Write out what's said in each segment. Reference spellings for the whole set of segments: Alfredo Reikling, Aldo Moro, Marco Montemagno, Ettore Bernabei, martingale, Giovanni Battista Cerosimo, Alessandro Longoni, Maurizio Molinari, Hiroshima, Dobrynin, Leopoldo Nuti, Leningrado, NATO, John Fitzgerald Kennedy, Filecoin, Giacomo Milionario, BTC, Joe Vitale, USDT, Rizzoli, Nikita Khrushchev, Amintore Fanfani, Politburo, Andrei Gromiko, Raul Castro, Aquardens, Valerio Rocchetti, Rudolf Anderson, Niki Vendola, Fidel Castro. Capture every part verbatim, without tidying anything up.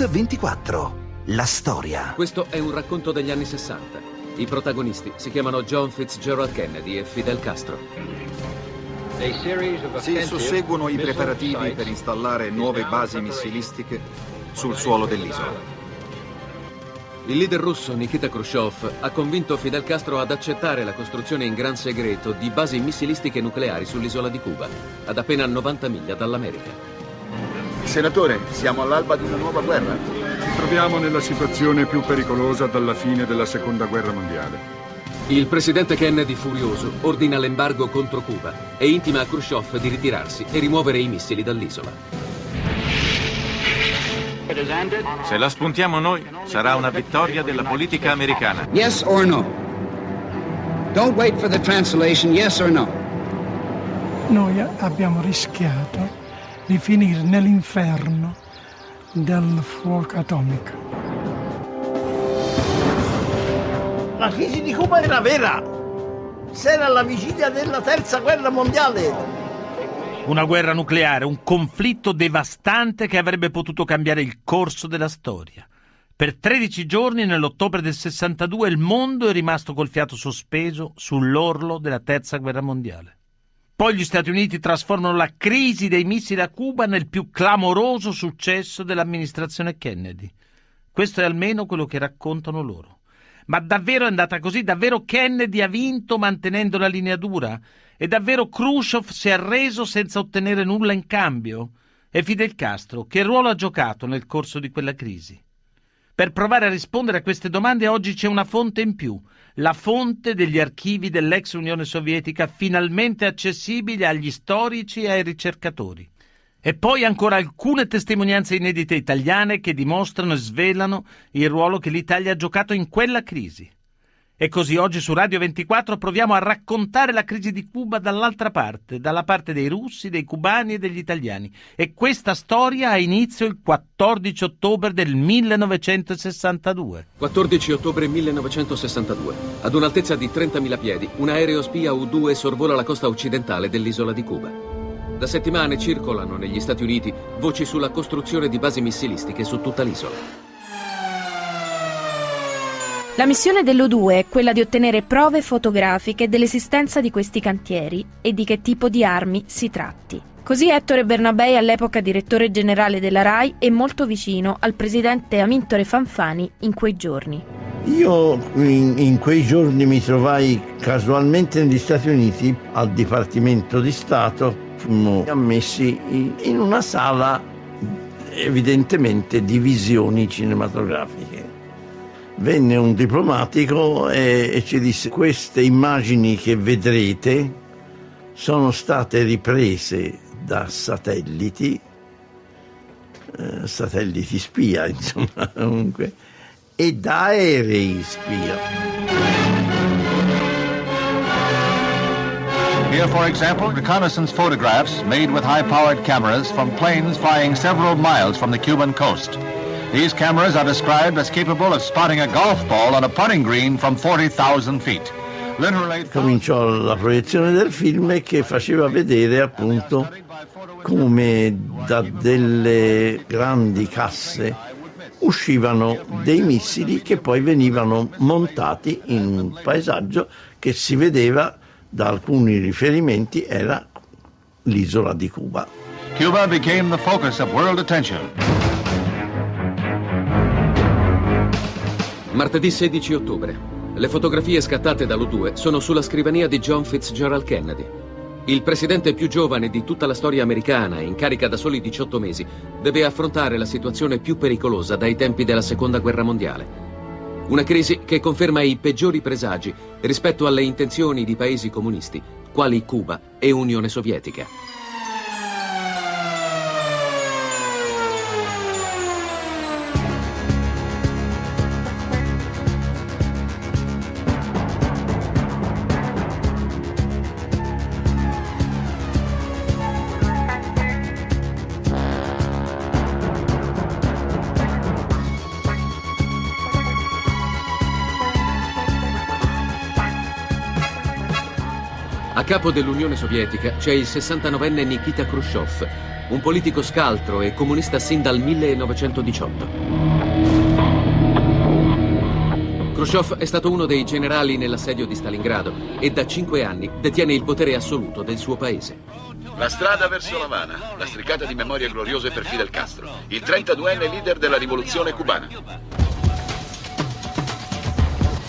Mix ventiquattro, la storia. Questo è un racconto degli anni sessanta. I protagonisti si chiamano John Fitzgerald Kennedy e Fidel Castro. Si susseguono i preparativi per installare nuove basi missilistiche sul suolo dell'isola. Il leader russo Nikita Khrushchev ha convinto Fidel Castro ad accettare la costruzione in gran segreto di basi missilistiche nucleari sull'isola di Cuba, ad appena novanta miglia dall'America. Senatore, siamo all'alba di una nuova guerra. Ci troviamo nella situazione più pericolosa dalla fine della Seconda Guerra Mondiale. Il presidente Kennedy, furioso, ordina l'embargo contro Cuba e intima a Khrushchev di ritirarsi e rimuovere i missili dall'isola. Se la spuntiamo noi, sarà una vittoria della politica americana. Yes or no? Don't wait for the translation, yes or no? Noi abbiamo rischiato di finire nell'inferno del fuoco atomico. La crisi di Cuba era vera. S'era alla vigilia della terza guerra mondiale. Una guerra nucleare, un conflitto devastante che avrebbe potuto cambiare il corso della storia. Per tredici giorni, nell'ottobre del sessantadue, il mondo è rimasto col fiato sospeso sull'orlo della Terza Guerra Mondiale. Poi gli Stati Uniti trasformano la crisi dei missili a Cuba nel più clamoroso successo dell'amministrazione Kennedy. Questo è almeno quello che raccontano loro. Ma davvero è andata così? Davvero Kennedy ha vinto mantenendo la linea dura? E davvero Khrushchev si è arreso senza ottenere nulla in cambio? E Fidel Castro, che ruolo ha giocato nel corso di quella crisi? Per provare a rispondere a queste domande oggi c'è una fonte in più, la fonte degli archivi dell'ex Unione Sovietica, finalmente accessibile agli storici e ai ricercatori. E poi ancora alcune testimonianze inedite italiane che dimostrano e svelano il ruolo che l'Italia ha giocato in quella crisi. E così oggi su Radio ventiquattro proviamo a raccontare la crisi di Cuba dall'altra parte, dalla parte dei russi, dei cubani e degli italiani. E questa storia ha inizio il quattordici ottobre del millenovecentosessantadue. quattordici ottobre millenovecentosessantadue. Ad un'altezza di trentamila piedi, un aereo spia U due sorvola la costa occidentale dell'isola di Cuba. Da settimane circolano negli Stati Uniti voci sulla costruzione di basi missilistiche su tutta l'isola. La missione dell'O due è quella di ottenere prove fotografiche dell'esistenza di questi cantieri e di che tipo di armi si tratti. Così Ettore Bernabei, all'epoca direttore generale della RAI, è molto vicino al presidente Amintore Fanfani in quei giorni. Io in, in quei giorni mi trovai casualmente negli Stati Uniti al Dipartimento di Stato. Fummo ammessi in una sala evidentemente di visioni cinematografiche. Venne un diplomatico e, e ci disse: queste immagini che vedrete sono state riprese da satelliti, eh, satelliti spia, insomma, comunque, e da aerei spia. Here, for example, reconnaissance photographs made with high-powered cameras from planes flying several miles from the Cuban coast. These cameras are described as capable of spotting a golf ball on a putting green from forty thousand feet. Literally... Cominciò la proiezione del film che faceva vedere appunto come da delle grandi casse uscivano dei missili che poi venivano montati in un paesaggio che si vedeva da alcuni riferimenti era l'isola di Cuba. Cuba became the focus of world attention. Martedì sedici ottobre. Le fotografie scattate dall'O due sono sulla scrivania di John Fitzgerald Kennedy. Il presidente più giovane di tutta la storia americana, in carica da soli diciotto mesi, deve affrontare la situazione più pericolosa dai tempi della Seconda Guerra Mondiale. Una crisi che conferma i peggiori presagi rispetto alle intenzioni di paesi comunisti, quali Cuba e Unione Sovietica. A capo dell'Unione Sovietica c'è il sessantanovenne Nikita Khrushchev, un politico scaltro e comunista sin dal millenovecentodiciotto. Khrushchev è stato uno dei generali nell'assedio di Stalingrado e da cinque anni detiene il potere assoluto del suo paese. La strada verso La Habana, lastricata di memorie gloriose per Fidel Castro, il trentaduenne leader della rivoluzione cubana.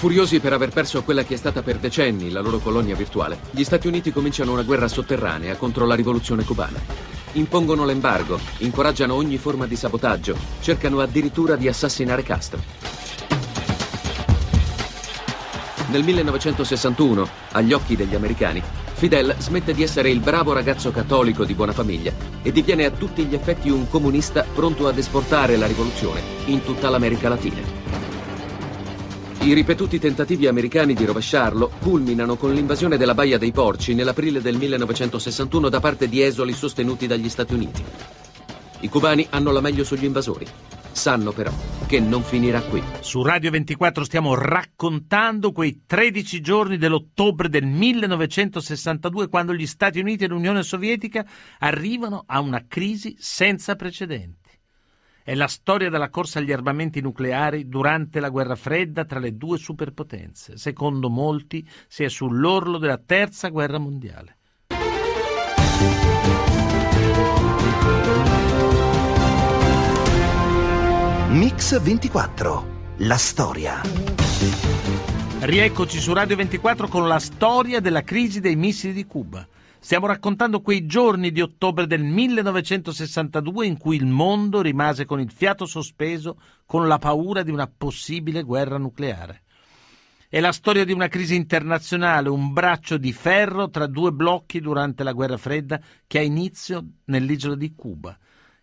Furiosi per aver perso quella che è stata per decenni la loro colonia virtuale, gli Stati Uniti cominciano una guerra sotterranea contro la rivoluzione cubana. Impongono l'embargo, incoraggiano ogni forma di sabotaggio, cercano addirittura di assassinare Castro. Nel millenovecentosessantuno, agli occhi degli americani, Fidel smette di essere il bravo ragazzo cattolico di buona famiglia e diviene a tutti gli effetti un comunista pronto ad esportare la rivoluzione in tutta l'America Latina. I ripetuti tentativi americani di rovesciarlo culminano con l'invasione della Baia dei Porci nell'aprile del millenovecentosessantuno da parte di esuli sostenuti dagli Stati Uniti. I cubani hanno la meglio sugli invasori. Sanno però che non finirà qui. Su Radio ventiquattro stiamo raccontando quei tredici giorni dell'ottobre del millenovecentosessantadue, quando gli Stati Uniti e l'Unione Sovietica arrivano a una crisi senza precedenti. È la storia della corsa agli armamenti nucleari durante la guerra fredda tra le due superpotenze. Secondo molti si è sull'orlo della terza guerra mondiale. Mix ventiquattro, la storia. Rieccoci su Radio ventiquattro con la storia della crisi dei missili di Cuba. Stiamo raccontando quei giorni di ottobre del millenovecentosessantadue in cui il mondo rimase con il fiato sospeso, con la paura di una possibile guerra nucleare. È la storia di una crisi internazionale, un braccio di ferro tra due blocchi durante la guerra fredda che ha inizio nell'isola di Cuba,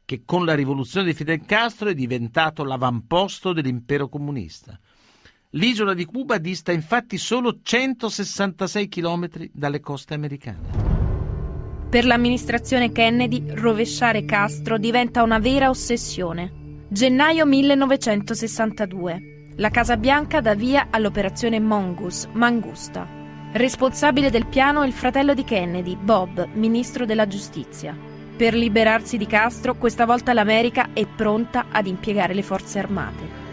che con la rivoluzione di Fidel Castro è diventato l'avamposto dell'impero comunista. L'isola di Cuba dista infatti solo centosessantasei chilometri dalle coste americane. Per l'amministrazione Kennedy, rovesciare Castro diventa una vera ossessione. Gennaio millenovecentosessantadue. La Casa Bianca dà via all'operazione Mongoose, Mangusta. Responsabile del piano è il fratello di Kennedy, Bob, ministro della giustizia. Per liberarsi di Castro, questa volta l'America è pronta ad impiegare le forze armate.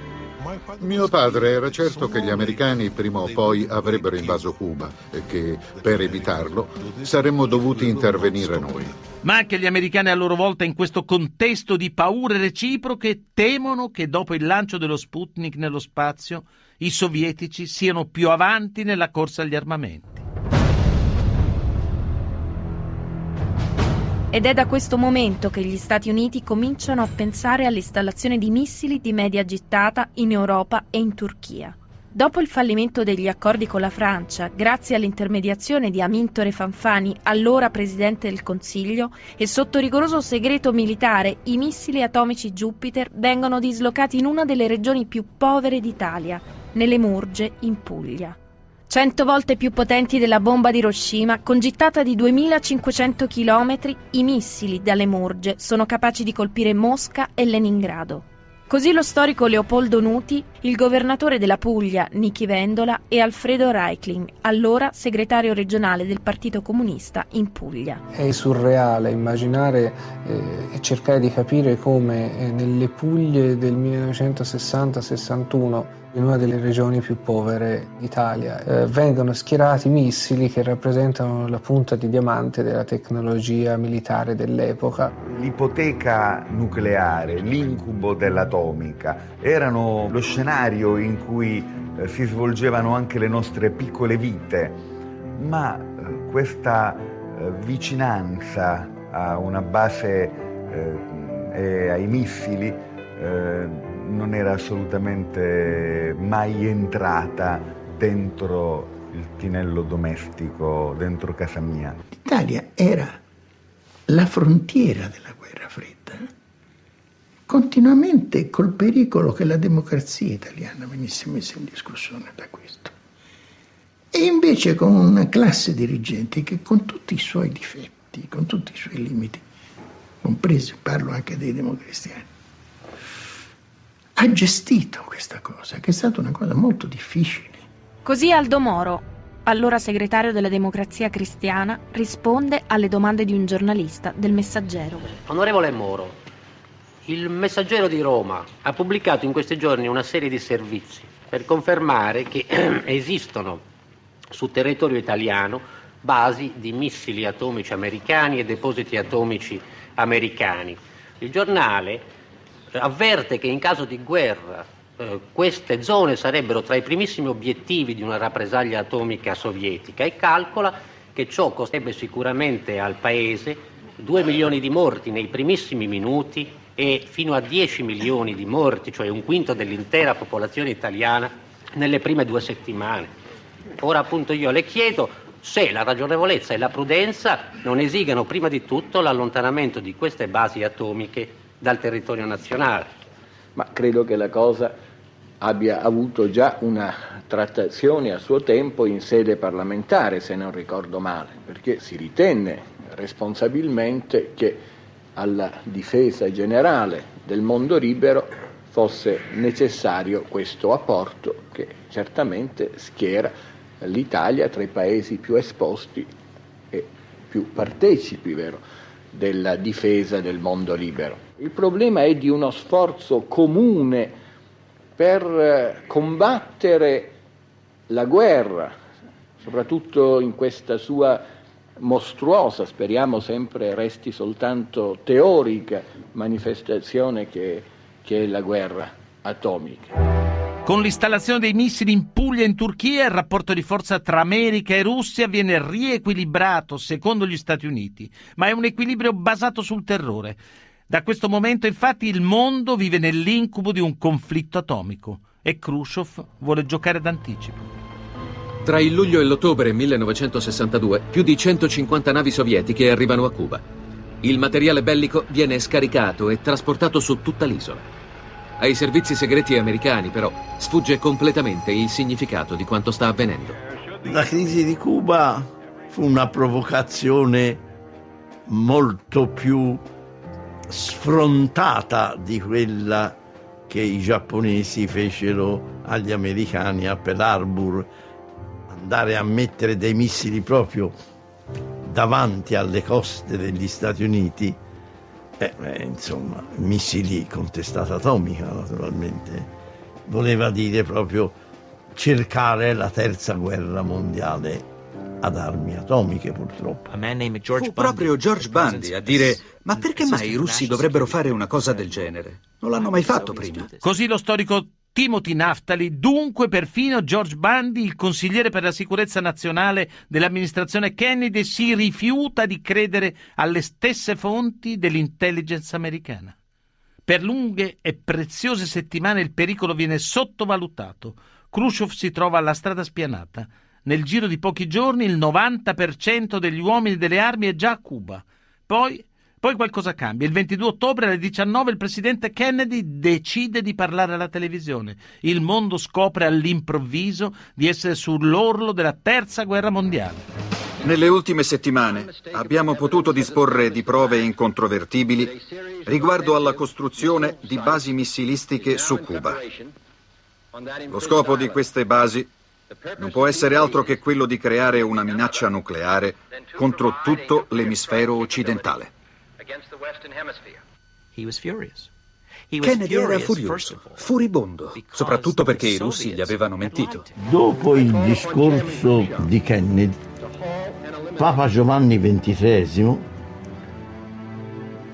Mio padre era certo che gli americani prima o poi avrebbero invaso Cuba e che, per evitarlo, saremmo dovuti intervenire noi. Ma anche gli americani a loro volta, in questo contesto di paure reciproche, temono che dopo il lancio dello Sputnik nello spazio i sovietici siano più avanti nella corsa agli armamenti. Ed è da questo momento che gli Stati Uniti cominciano a pensare all'installazione di missili di media gittata in Europa e in Turchia. Dopo il fallimento degli accordi con la Francia, grazie all'intermediazione di Amintore Fanfani, allora presidente del Consiglio, e sotto rigoroso segreto militare, i missili atomici Jupiter vengono dislocati in una delle regioni più povere d'Italia, nelle Murge, in Puglia. Cento volte più potenti della bomba di Hiroshima, con gittata di duemilacinquecento chilometri, i missili dalle Murge sono capaci di colpire Mosca e Leningrado. Così lo storico Leopoldo Nuti, il governatore della Puglia, Niki Vendola, e Alfredo Reikling, allora segretario regionale del Partito Comunista in Puglia. È surreale immaginare eh, e cercare di capire come eh, nelle Puglie del millenovecentosessanta sessantuno, in una delle regioni più povere d'Italia, eh, vengono schierati missili che rappresentano la punta di diamante della tecnologia militare dell'epoca. L'ipoteca nucleare, l'incubo dell'atomica, erano lo scenario in cui eh, si svolgevano anche le nostre piccole vite, ma eh, questa eh, vicinanza a una base eh, e ai missili eh, non era assolutamente mai entrata dentro il tinello domestico, dentro casa mia. L'Italia era la frontiera della guerra fredda, continuamente col pericolo che la democrazia italiana venisse messa in discussione da questo. E invece con una classe dirigente che con tutti i suoi difetti, con tutti i suoi limiti, compreso, parlo anche dei democristiani, ha gestito questa cosa, che è stata una cosa molto difficile. Così Aldo Moro, allora segretario della Democrazia Cristiana, risponde alle domande di un giornalista del Messaggero. Onorevole Moro, il Messaggero di Roma ha pubblicato in questi giorni una serie di servizi per confermare che esistono sul territorio italiano basi di missili atomici americani e depositi atomici americani. Il giornale avverte che in caso di guerra Eh, queste zone sarebbero tra i primissimi obiettivi di una rappresaglia atomica sovietica e calcola che ciò costerebbe sicuramente al paese due milioni di morti nei primissimi minuti e fino a dieci milioni di morti, cioè un quinto dell'intera popolazione italiana nelle prime due settimane. Ora appunto io le chiedo se la ragionevolezza e la prudenza non esigano prima di tutto l'allontanamento di queste basi atomiche dal territorio nazionale. Ma credo che la cosa abbia avuto già una trattazione a suo tempo in sede parlamentare, se non ricordo male, perché si ritenne responsabilmente che alla difesa generale del mondo libero fosse necessario questo apporto che certamente schiera l'Italia tra i paesi più esposti e più partecipi, vero, della difesa del mondo libero. Il problema è di uno sforzo comune per combattere la guerra, soprattutto in questa sua mostruosa, speriamo sempre resti soltanto teorica, manifestazione che, che è la guerra atomica. Con l'installazione dei missili in Puglia e in Turchia, il rapporto di forza tra America e Russia viene riequilibrato, secondo gli Stati Uniti, ma è un equilibrio basato sul terrore. Da questo momento, infatti, il mondo vive nell'incubo di un conflitto atomico e Khrushchev vuole giocare d'anticipo. Tra il luglio e l'ottobre millenovecentosessantadue, più di centocinquanta navi sovietiche arrivano a Cuba. Il materiale bellico viene scaricato e trasportato su tutta l'isola. Ai servizi segreti americani, però, sfugge completamente il significato di quanto sta avvenendo. La crisi di Cuba fu una provocazione molto più sfrontata di quella che i giapponesi fecero agli americani a Pearl Harbor. Andare a mettere dei missili proprio davanti alle coste degli Stati Uniti. Eh, eh, insomma, missili con testata atomica, naturalmente, voleva dire proprio cercare la terza guerra mondiale ad armi atomiche, purtroppo. Fu proprio George Bundy a dire: ma perché mai i russi dovrebbero fare una cosa del genere? Non l'hanno mai fatto prima. Così lo storico Timothy Naftali, dunque perfino George Bundy, il consigliere per la sicurezza nazionale dell'amministrazione Kennedy, si rifiuta di credere alle stesse fonti dell'intelligence americana. Per lunghe e preziose settimane il pericolo viene sottovalutato. Khrushchev si trova alla strada spianata. Nel giro di pochi giorni il novanta per cento degli uomini delle armi è già a Cuba. Poi... Poi qualcosa cambia. Il ventidue ottobre alle diciannove il presidente Kennedy decide di parlare alla televisione. Il mondo scopre all'improvviso di essere sull'orlo della terza guerra mondiale. Nelle ultime settimane abbiamo potuto disporre di prove incontrovertibili riguardo alla costruzione di basi missilistiche su Cuba. Lo scopo di queste basi non può essere altro che quello di creare una minaccia nucleare contro tutto l'emisfero occidentale. Kennedy era furioso, furibondo, soprattutto perché i russi gli avevano mentito. Dopo il discorso di Kennedy, Papa Giovanni ventitreesimo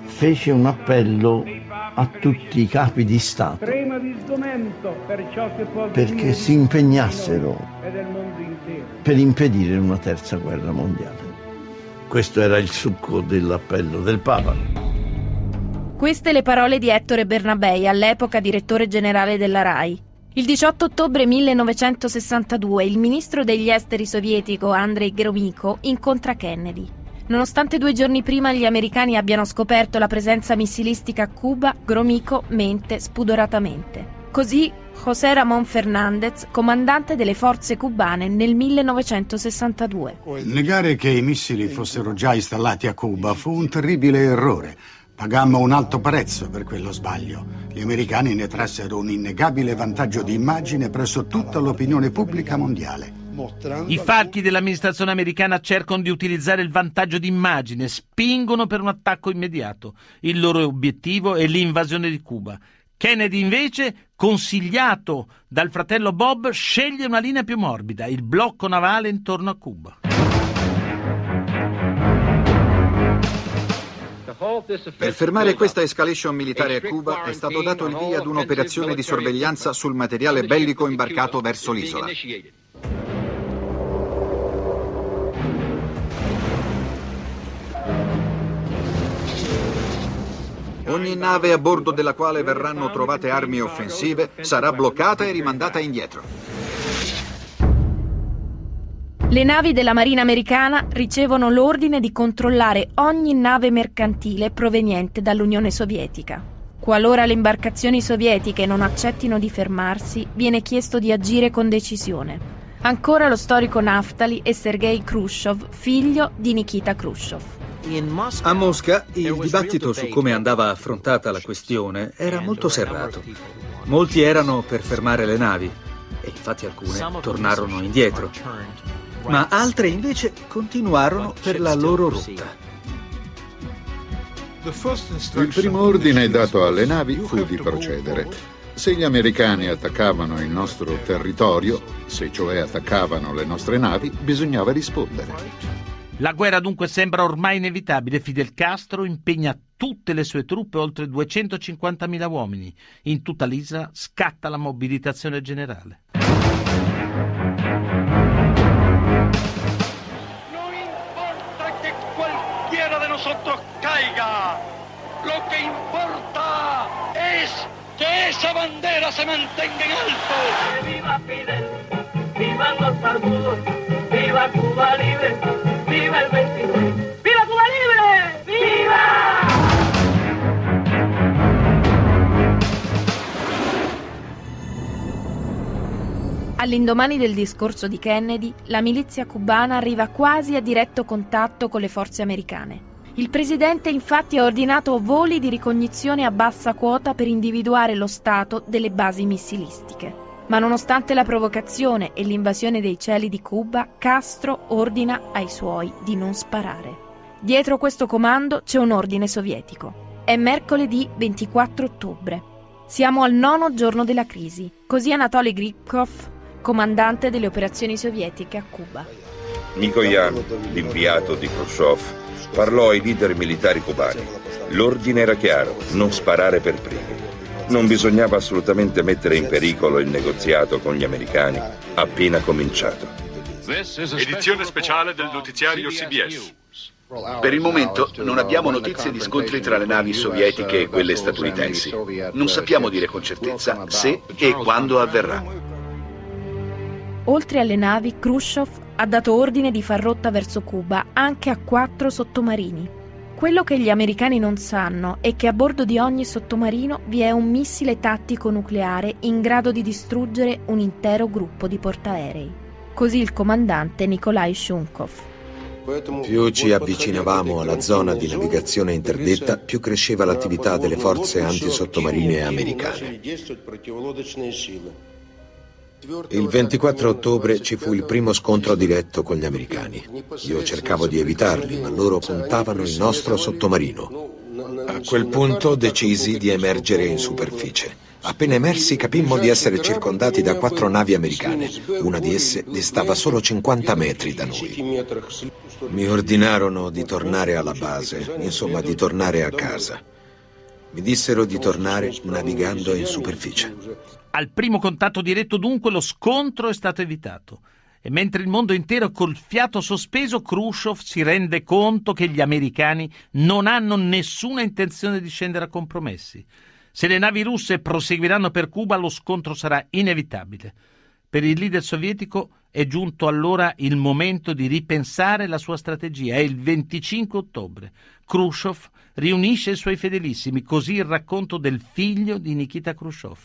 fece un appello a tutti i capi di Stato perché si impegnassero per impedire una terza guerra mondiale. Questo era il succo dell'appello del Papa. Queste le parole di Ettore Bernabei, all'epoca direttore generale della RAI. Il diciotto ottobre millenovecentosessantadue il ministro degli esteri sovietico Andrei Gromiko incontra Kennedy. Nonostante due giorni prima gli americani abbiano scoperto la presenza missilistica a Cuba, Gromiko mente spudoratamente. Così José Ramón Fernández, comandante delle forze cubane nel millenovecentosessantadue. Negare che i missili fossero già installati a Cuba fu un terribile errore. Pagammo un alto prezzo per quello sbaglio. Gli americani ne trassero un innegabile vantaggio di immagine presso tutta l'opinione pubblica mondiale. I falchi dell'amministrazione americana cercano di utilizzare il vantaggio d'immagine, spingono per un attacco immediato. Il loro obiettivo è l'invasione di Cuba. Kennedy invece, consigliato dal fratello Bob, sceglie una linea più morbida, il blocco navale intorno a Cuba. Per fermare questa escalation militare a Cuba è stato dato il via ad un'operazione di sorveglianza sul materiale bellico imbarcato verso l'isola. Ogni nave a bordo della quale verranno trovate armi offensive sarà bloccata e rimandata indietro. Le navi della Marina americana ricevono l'ordine di controllare ogni nave mercantile proveniente dall'Unione Sovietica. Qualora le imbarcazioni sovietiche non accettino di fermarsi, viene chiesto di agire con decisione. Ancora lo storico Naftali e Sergei Khrushchev, figlio di Nikita Khrushchev. A Mosca il dibattito su come andava affrontata la questione era molto serrato. Molti erano per fermare le navi e infatti alcune tornarono indietro, ma altre invece continuarono per la loro rotta. Il primo ordine dato alle navi fu di procedere. Se gli americani attaccavano il nostro territorio, se cioè attaccavano le nostre navi, bisognava rispondere. La guerra dunque sembra ormai inevitabile. Fidel Castro impegna tutte le sue truppe, oltre duecentocinquantamila uomini. In tutta l'isola scatta la mobilitazione generale. Non importa che qualcuno di noi caiga, lo che importa è che esa bandera se mantenga in alto. Viva Fidel, viva los barbudos, viva Cuba libre. Viva il ventitré! Viva Cuba Libre! Viva! All'indomani del discorso di Kennedy, la milizia cubana arriva quasi a diretto contatto con le forze americane. Il presidente infatti ha ordinato voli di ricognizione a bassa quota per individuare lo stato delle basi missilistiche. Ma nonostante la provocazione e l'invasione dei cieli di Cuba, Castro ordina ai suoi di non sparare. Dietro questo comando c'è un ordine sovietico. È mercoledì ventiquattro ottobre. Siamo al nono giorno della crisi. Così Anatoly Gribkov, comandante delle operazioni sovietiche a Cuba. Mikoyan, l'inviato di Khrushchev, parlò ai leader militari cubani. L'ordine era chiaro, non sparare per primi. Non bisognava assolutamente mettere in pericolo il negoziato con gli americani appena cominciato. Edizione speciale del notiziario C B S. Per il momento non abbiamo notizie di scontri tra le navi sovietiche e quelle statunitensi. Non sappiamo dire con certezza se e quando avverrà. Oltre alle navi, Khrushchev ha dato ordine di far rotta verso Cuba anche a quattro sottomarini. Quello che gli americani non sanno è che a bordo di ogni sottomarino vi è un missile tattico nucleare in grado di distruggere un intero gruppo di portaerei. Così il comandante Nikolai Shunkov. Più ci avvicinavamo alla zona di navigazione interdetta, più cresceva l'attività delle forze antisottomarine americane. Il ventiquattro ottobre ci fu il primo scontro diretto con gli americani. Io cercavo di evitarli, ma loro puntavano il nostro sottomarino. A quel punto decisi di emergere in superficie. Appena emersi capimmo di essere circondati da quattro navi americane. Una di esse distava solo cinquanta metri da noi. Mi ordinarono di tornare alla base, insomma di tornare a casa. Mi dissero di tornare navigando in superficie. Al primo contatto diretto dunque lo scontro è stato evitato e mentre il mondo intero è col fiato sospeso, Khrushchev si rende conto che gli americani non hanno nessuna intenzione di scendere a compromessi. Se le navi russe proseguiranno per Cuba, lo scontro sarà inevitabile. Per il leader sovietico è giunto allora il momento di ripensare la sua strategia. È il venticinque ottobre. Khrushchev riunisce i suoi fedelissimi, così il racconto del figlio di Nikita Khrushchev.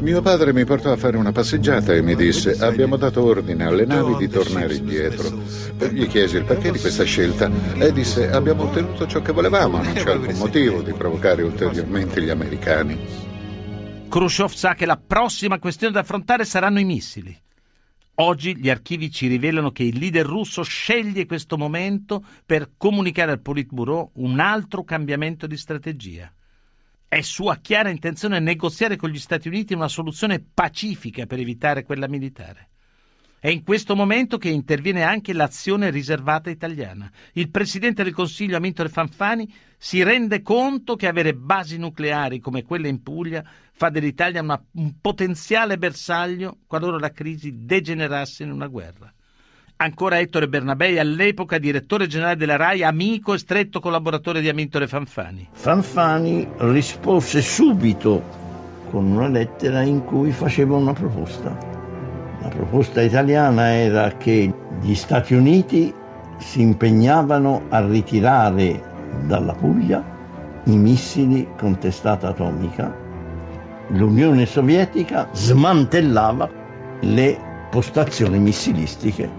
Mio padre mi portò a fare una passeggiata e mi disse: abbiamo dato ordine alle navi di tornare indietro. Gli chiesi il perché di questa scelta e disse: abbiamo ottenuto ciò che volevamo, non c'è alcun motivo di provocare ulteriormente gli americani. Khrushchev sa che la prossima questione da affrontare saranno i missili. Oggi gli archivi ci rivelano che il leader russo sceglie questo momento per comunicare al Politburo un altro cambiamento di strategia. È sua chiara intenzione negoziare con gli Stati Uniti una soluzione pacifica per evitare quella militare. È in questo momento che interviene anche l'azione riservata italiana. Il presidente del Consiglio, Amintore Fanfani, si rende conto che avere basi nucleari come quelle in Puglia fa dell'Italia una, un potenziale bersaglio qualora la crisi degenerasse in una guerra. Ancora Ettore Bernabei, all'epoca direttore generale della RAI, amico e stretto collaboratore di Amintore Fanfani. Fanfani rispose subito con una lettera in cui faceva una proposta. La proposta italiana era che gli Stati Uniti si impegnavano a ritirare dalla Puglia i missili con testata atomica. L'Unione Sovietica smantellava le postazioni missilistiche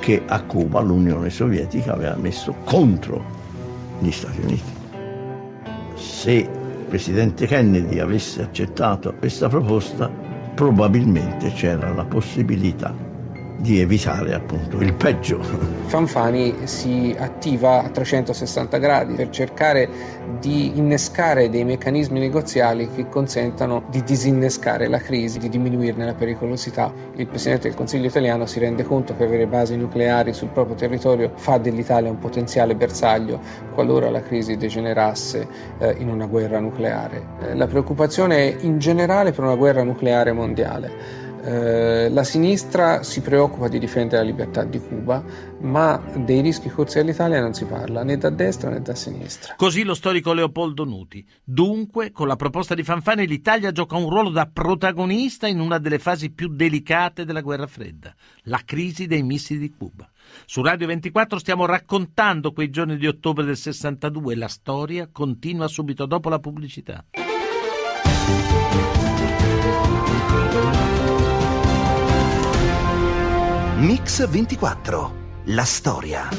che a Cuba l'Unione Sovietica aveva messo contro gli Stati Uniti. Se il presidente Kennedy avesse accettato questa proposta, probabilmente c'era la possibilità di evitare appunto il peggio. Fanfani si attiva a trecentosessanta gradi per cercare di innescare dei meccanismi negoziali che consentano di disinnescare la crisi, di diminuirne la pericolosità. Il Presidente del Consiglio italiano si rende conto che avere basi nucleari sul proprio territorio fa dell'Italia un potenziale bersaglio qualora la crisi degenerasse eh, in una guerra nucleare. Eh, la preoccupazione è in generale per una guerra nucleare mondiale. La sinistra si preoccupa di difendere la libertà di Cuba, ma dei rischi corsi all'Italia non si parla né da destra né da sinistra. Così lo storico Leopoldo Nuti. Dunque, con la proposta di Fanfani, l'Italia gioca un ruolo da protagonista in una delle fasi più delicate della guerra fredda, la crisi dei missili di Cuba. Su Radio ventiquattro stiamo raccontando quei giorni di ottobre del sessantadue. La storia continua subito dopo la pubblicità. Mix ventiquattro, la storia.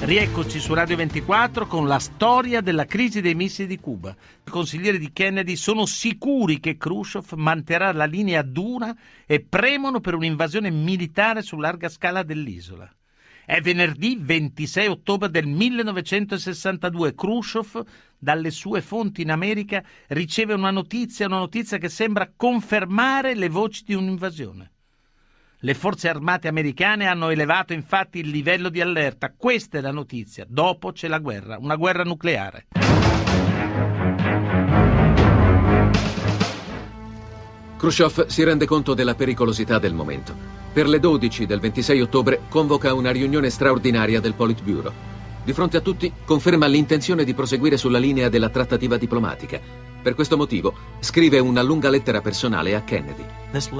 Rieccoci su Radio ventiquattro con la storia della crisi dei missili di Cuba. I consiglieri di Kennedy sono sicuri che Khrushchev manterrà la linea dura e premono per un'invasione militare su larga scala dell'isola. È venerdì ventisei ottobre del millenovecentosessantadue. Khrushchev, dalle sue fonti in America, riceve una notizia, una notizia che sembra confermare le voci di un'invasione. Le forze armate americane hanno elevato infatti il livello di allerta. Questa è la notizia. Dopo c'è la guerra, una guerra nucleare. Khrushchev si rende conto della pericolosità del momento. Per le dodici del ventisei ottobre convoca una riunione straordinaria del Politburo. Di fronte a tutti conferma l'intenzione di proseguire sulla linea della trattativa diplomatica. Per questo motivo scrive una lunga lettera personale a Kennedy.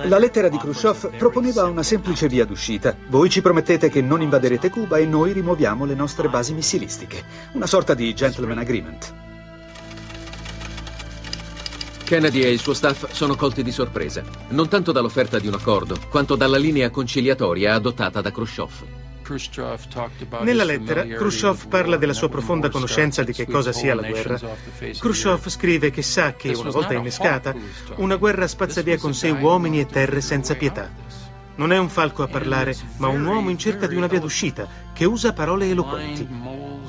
La lettera di Khrushchev proponeva una semplice via d'uscita. Voi ci promettete che non invaderete Cuba e noi rimuoviamo le nostre basi missilistiche. Una sorta di gentleman agreement. Kennedy e il suo staff sono colti di sorpresa, non tanto dall'offerta di un accordo, quanto dalla linea conciliatoria adottata da Khrushchev. Nella lettera, Khrushchev parla della sua profonda conoscenza di che cosa sia la guerra. Khrushchev scrive che sa che, una volta innescata, una guerra spazza via con sé uomini e terre senza pietà. Non è un falco a parlare, ma un uomo in cerca di una via d'uscita, che usa parole eloquenti.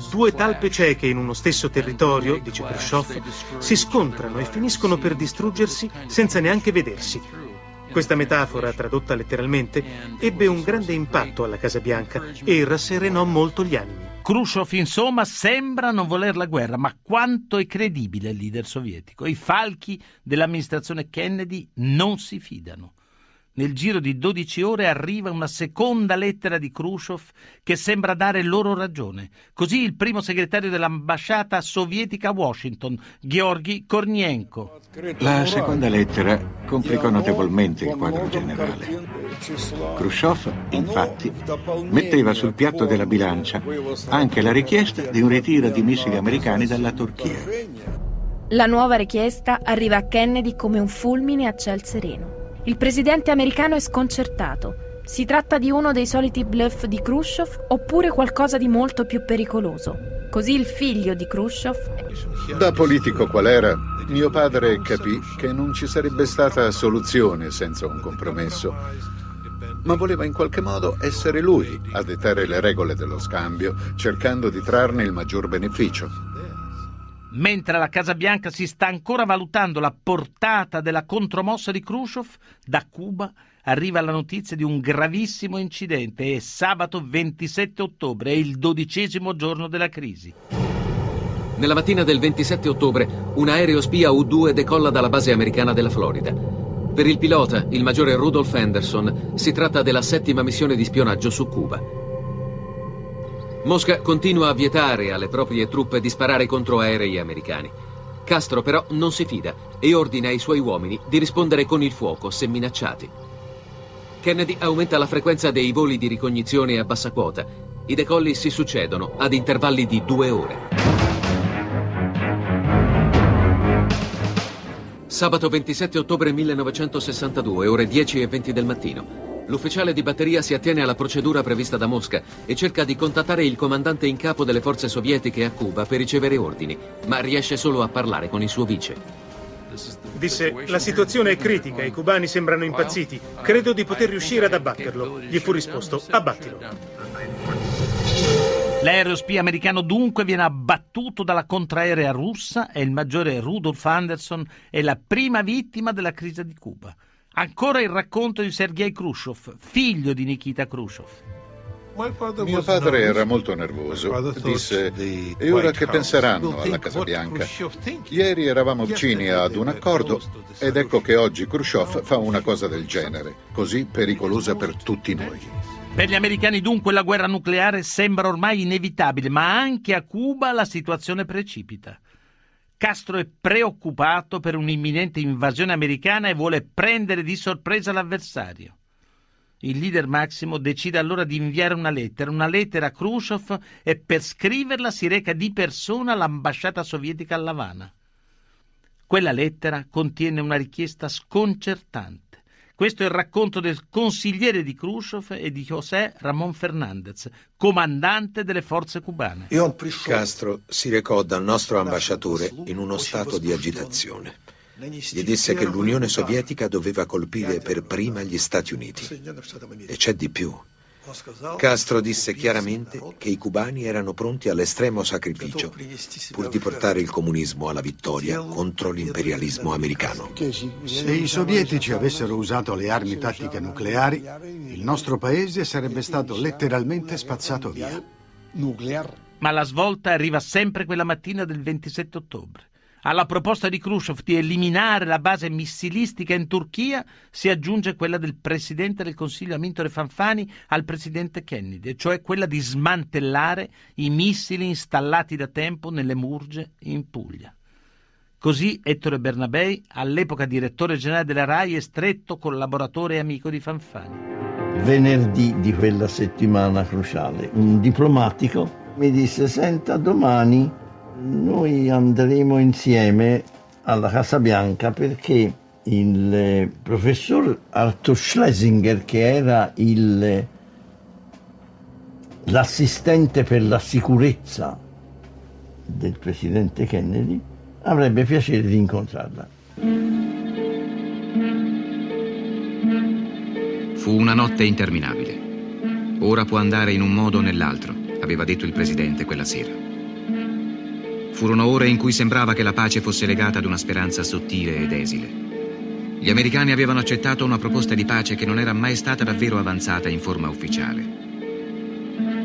Due talpe cieche in uno stesso territorio, dice Khrushchev, si scontrano e finiscono per distruggersi senza neanche vedersi. Questa metafora, tradotta letteralmente, ebbe un grande impatto alla Casa Bianca e rasserenò molto gli animi. Khrushchev, insomma, sembra non voler la guerra, ma quanto è credibile il leader sovietico? I falchi dell'amministrazione Kennedy non si fidano. Nel giro di dodici ore arriva una seconda lettera di Khrushchev che sembra dare loro ragione. Così il primo segretario dell'ambasciata sovietica a Washington, Gheorghi Kornienko. La seconda lettera complicò notevolmente il quadro generale. Khrushchev, infatti, metteva sul piatto della bilancia anche la richiesta di un ritiro di missili americani dalla Turchia. La nuova richiesta arriva a Kennedy come un fulmine a ciel sereno. Il presidente americano è sconcertato. Si tratta di uno dei soliti bluff di Khrushchev oppure qualcosa di molto più pericoloso. Così il figlio di Khrushchev... Da politico qual era, mio padre capì che non ci sarebbe stata soluzione senza un compromesso. ma voleva in qualche modo essere lui a dettare le regole dello scambio, cercando di trarne il maggior beneficio. Mentre la Casa Bianca si sta ancora valutando la portata della contromossa di Khrushchev, da Cuba arriva la notizia di un gravissimo incidente e sabato ventisette ottobre è il dodicesimo giorno della crisi. Nella mattina del ventisette ottobre un aereo spia U due decolla dalla base americana della Florida. Per il pilota, il maggiore Rudolf Anderson, si tratta della settima missione di spionaggio su Cuba. Mosca continua a vietare alle proprie truppe di sparare contro aerei americani. Castro però non si fida e ordina ai suoi uomini di rispondere con il fuoco se minacciati. Kennedy aumenta la frequenza dei voli di ricognizione a bassa quota. I decolli si succedono ad intervalli di due ore. Sabato ventisette ottobre millenovecentosessantadue, ore dieci e venti del mattino. L'ufficiale di batteria si attiene alla procedura prevista da Mosca e cerca di contattare il comandante in capo delle forze sovietiche a Cuba per ricevere ordini, ma riesce solo a parlare con il suo vice. Disse: la situazione è critica, i cubani sembrano impazziti, credo di poter riuscire ad abbatterlo. Gli fu risposto: abbattilo. L'aereo spia americano dunque viene abbattuto dalla contraerea russa e il maggiore Rudolf Anderson è la prima vittima della crisi di Cuba. Ancora il racconto di Sergei Khrushchev, figlio di Nikita Khrushchev. Mio padre era molto nervoso, disse: e ora che penseranno alla Casa Bianca? Ieri eravamo vicini ad un accordo ed ecco che oggi Khrushchev fa una cosa del genere, così pericolosa per tutti noi. Per gli americani dunque la guerra nucleare sembra ormai inevitabile, ma anche a Cuba la situazione precipita. Castro è preoccupato per un'imminente invasione americana e vuole prendere di sorpresa l'avversario. Il leader Massimo decide allora di inviare una lettera, una lettera a Khrushchev, e per scriverla si reca di persona all'ambasciata sovietica a L'Avana. Quella lettera contiene una richiesta sconcertante. Questo è il racconto del consigliere di Khrushchev e di José Ramón Fernández, comandante delle forze cubane. Castro si recò dal nostro ambasciatore in uno stato di agitazione. Gli disse che l'Unione Sovietica doveva colpire per prima gli Stati Uniti. E c'è di più. Castro disse chiaramente che i cubani erano pronti all'estremo sacrificio pur di portare il comunismo alla vittoria contro l'imperialismo americano. Se i sovietici avessero usato le armi tattiche nucleari, il nostro paese sarebbe stato letteralmente spazzato via. Ma la svolta arriva sempre quella mattina del ventisette ottobre. Alla proposta di Khrushchev di eliminare la base missilistica in Turchia si aggiunge quella del presidente del Consiglio Amintore Fanfani al presidente Kennedy, cioè quella di smantellare i missili installati da tempo nelle Murge in Puglia. Così Ettore Bernabei, all'epoca direttore generale della RAI, è stretto collaboratore e amico di Fanfani. Venerdì di quella settimana cruciale, un diplomatico mi disse: senta, domani noi andremo insieme alla Casa Bianca perché il professor Arthur Schlesinger, che era il, l'assistente per la sicurezza del presidente Kennedy, avrebbe piacere di incontrarla. Fu una notte interminabile. Ora può andare in un modo o nell'altro, aveva detto il presidente quella sera. Furono ore in cui sembrava che la pace fosse legata ad una speranza sottile ed esile. Gli americani avevano accettato una proposta di pace che non era mai stata davvero avanzata in forma ufficiale.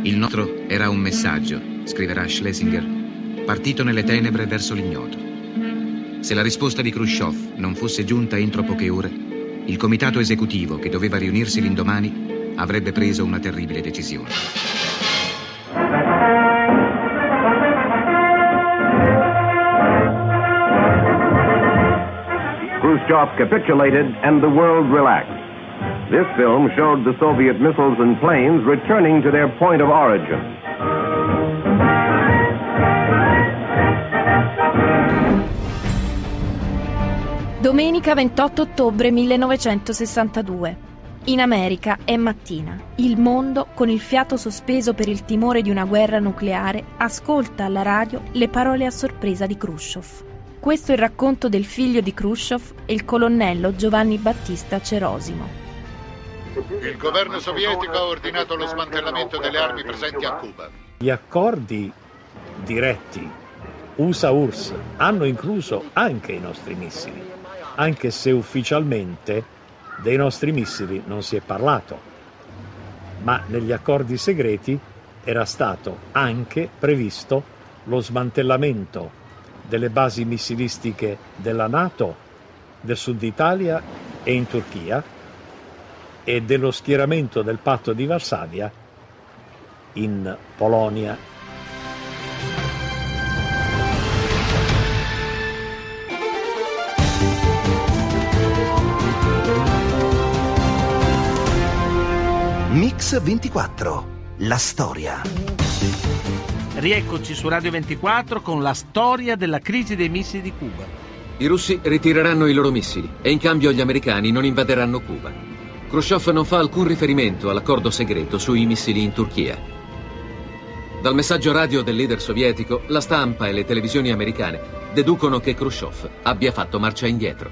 Il nostro era un messaggio, scriverà Schlesinger, partito nelle tenebre verso l'ignoto. Se la risposta di Khrushchev non fosse giunta entro poche ore, il comitato esecutivo, che doveva riunirsi l'indomani, avrebbe preso una terribile decisione. Khrushchev capitulated and the world relaxed. This film showed the Soviet missiles and planes returning to their point of origin. Domenica ventotto ottobre millenovecentosessantadue. In America è mattina. Il mondo, con il fiato sospeso per il timore di una guerra nucleare, ascolta alla radio le parole a sorpresa di Khrushchev. Questo è il racconto del figlio di Khrushchev e il colonnello Giovanni Battista Cerosimo. Il governo sovietico ha ordinato lo smantellamento delle armi presenti a Cuba. Gli accordi diretti U S A U R S S hanno incluso anche i nostri missili, anche se ufficialmente dei nostri missili non si è parlato, ma negli accordi segreti era stato anche previsto lo smantellamento delle basi missilistiche della NATO del Sud Italia e in Turchia e dello schieramento del Patto di Varsavia in Polonia. Mix ventiquattro, la storia. Rieccoci su Radio ventiquattro con la storia della crisi dei missili di Cuba. I russi ritireranno i loro missili e in cambio gli americani non invaderanno Cuba. Khrushchev non fa alcun riferimento all'accordo segreto sui missili in Turchia. Dal messaggio radio del leader sovietico, la stampa e le televisioni americane deducono che Khrushchev abbia fatto marcia indietro.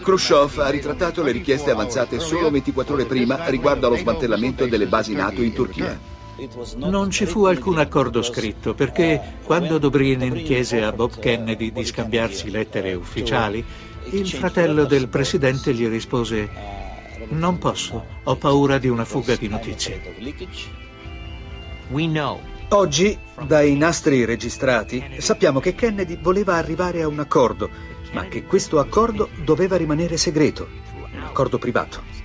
Khrushchev ha ritrattato le richieste avanzate solo ventiquattro ore prima riguardo allo smantellamento delle basi NATO in Turchia. Non ci fu alcun accordo scritto perché quando Dobrynin chiese a Bob Kennedy di scambiarsi lettere ufficiali, il fratello del presidente gli rispose: non posso, ho paura di una fuga di notizie. Oggi, dai nastri registrati, sappiamo che Kennedy voleva arrivare a un accordo, ma che questo accordo doveva rimanere segreto, un accordo privato.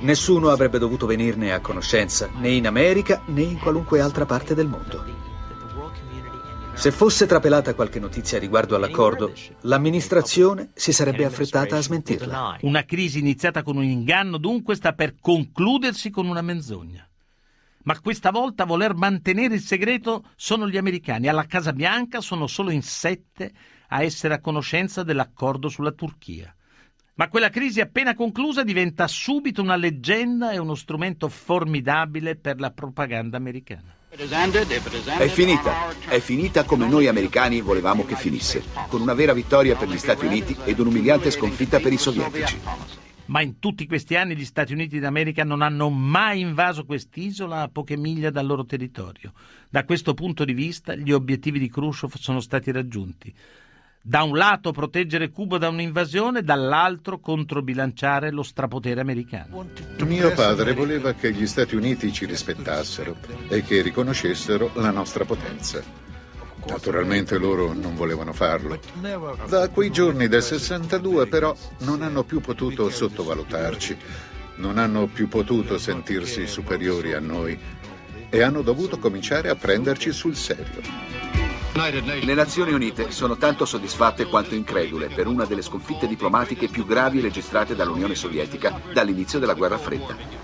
Nessuno avrebbe dovuto venirne a conoscenza, né in America né in qualunque altra parte del mondo. Se fosse trapelata qualche notizia riguardo all'accordo, l'amministrazione si sarebbe affrettata a smentirla. Una crisi iniziata con un inganno, dunque, sta per concludersi con una menzogna. Ma questa volta a voler mantenere il segreto sono gli americani. Alla Casa Bianca sono solo in sette a essere a conoscenza dell'accordo sulla Turchia. Ma quella crisi appena conclusa diventa subito una leggenda e uno strumento formidabile per la propaganda americana. È finita, è finita come noi americani volevamo che finisse, con una vera vittoria per gli Stati Uniti ed un'umiliante sconfitta per i sovietici. Ma in tutti questi anni gli Stati Uniti d'America non hanno mai invaso quest'isola a poche miglia dal loro territorio. Da questo punto di vista gli obiettivi di Khrushchev sono stati raggiunti. Da un lato proteggere Cuba da un'invasione, dall'altro controbilanciare lo strapotere americano. Mio padre voleva che gli Stati Uniti ci rispettassero e che riconoscessero la nostra potenza. Naturalmente loro non volevano farlo. Da quei giorni del sessantadue però non hanno più potuto sottovalutarci, non hanno più potuto sentirsi superiori a noi e hanno dovuto cominciare a prenderci sul serio. Le Nazioni Unite sono tanto soddisfatte quanto incredule per una delle sconfitte diplomatiche più gravi registrate dall'Unione Sovietica dall'inizio della Guerra Fredda.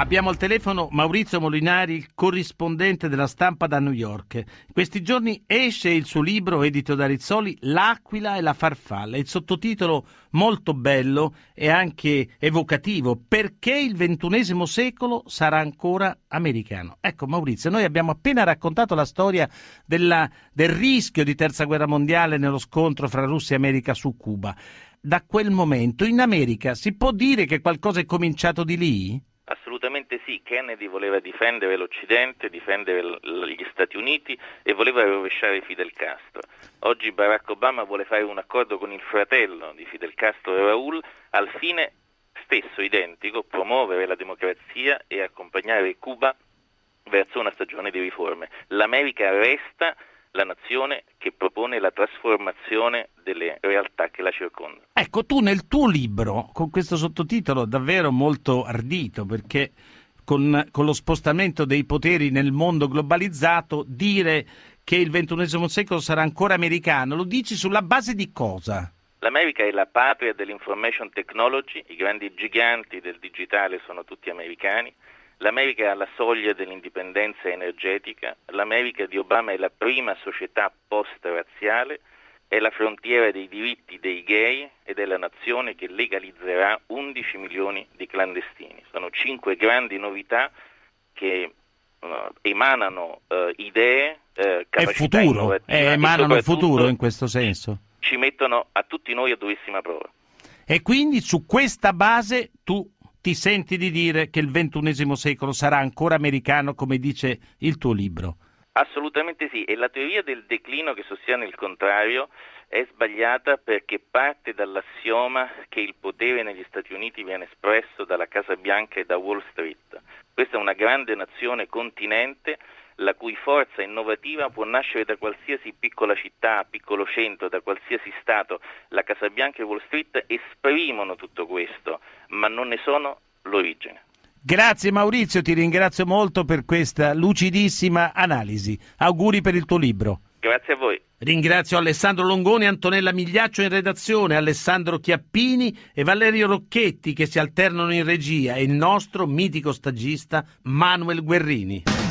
Abbiamo al telefono Maurizio Molinari, il corrispondente della stampa da New York. In questi giorni esce il suo libro, edito da Rizzoli, L'aquila e la farfalla. Il sottotitolo, molto bello e anche evocativo, perché il ventunesimo secolo sarà ancora americano. Ecco Maurizio, noi abbiamo appena raccontato la storia della, del rischio di terza guerra mondiale nello scontro fra Russia e America su Cuba. Da quel momento in America si può dire che qualcosa è cominciato di lì? Assolutamente sì, Kennedy voleva difendere l'Occidente, difendere l- gli Stati Uniti e voleva rovesciare Fidel Castro. Oggi Barack Obama vuole fare un accordo con il fratello di Fidel Castro, Raul, al fine stesso identico, promuovere la democrazia e accompagnare Cuba verso una stagione di riforme. L'America resta la nazione che propone la trasformazione delle realtà che la circondano. Ecco, tu nel tuo libro, con questo sottotitolo davvero molto ardito, perché con, con lo spostamento dei poteri nel mondo globalizzato, dire che il ventunesimo secolo sarà ancora americano, lo dici sulla base di cosa? L'America è la patria dell'information technology, i grandi giganti del digitale sono tutti americani, L'America è alla soglia dell'indipendenza energetica, l'America di Obama è la prima società post-razziale, è la frontiera dei diritti dei gay ed è la nazione che legalizzerà undici milioni di clandestini. Sono cinque grandi novità che uh, emanano uh, idee, uh, capacità innovative. E emanano il futuro in questo senso. Ci mettono a tutti noi a durissima prova. E quindi su questa base tu ti senti di dire che il ventunesimo secolo sarà ancora americano, come dice il tuo libro? Assolutamente sì, e la teoria del declino che sostiene il contrario è sbagliata perché parte dall'assioma che il potere negli Stati Uniti viene espresso dalla Casa Bianca e da Wall Street. Questa è una grande nazione continente la cui forza innovativa può nascere da qualsiasi piccola città, piccolo centro, da qualsiasi stato. La Casa Bianca e Wall Street esprimono tutto questo, ma non ne sono l'origine. Grazie Maurizio, ti ringrazio molto per questa lucidissima analisi. Auguri per il tuo libro. Grazie a voi. Ringrazio Alessandro Longoni, Antonella Migliaccio in redazione, Alessandro Chiappini e Valerio Rocchetti che si alternano in regia e il nostro mitico stagista Manuel Guerrini.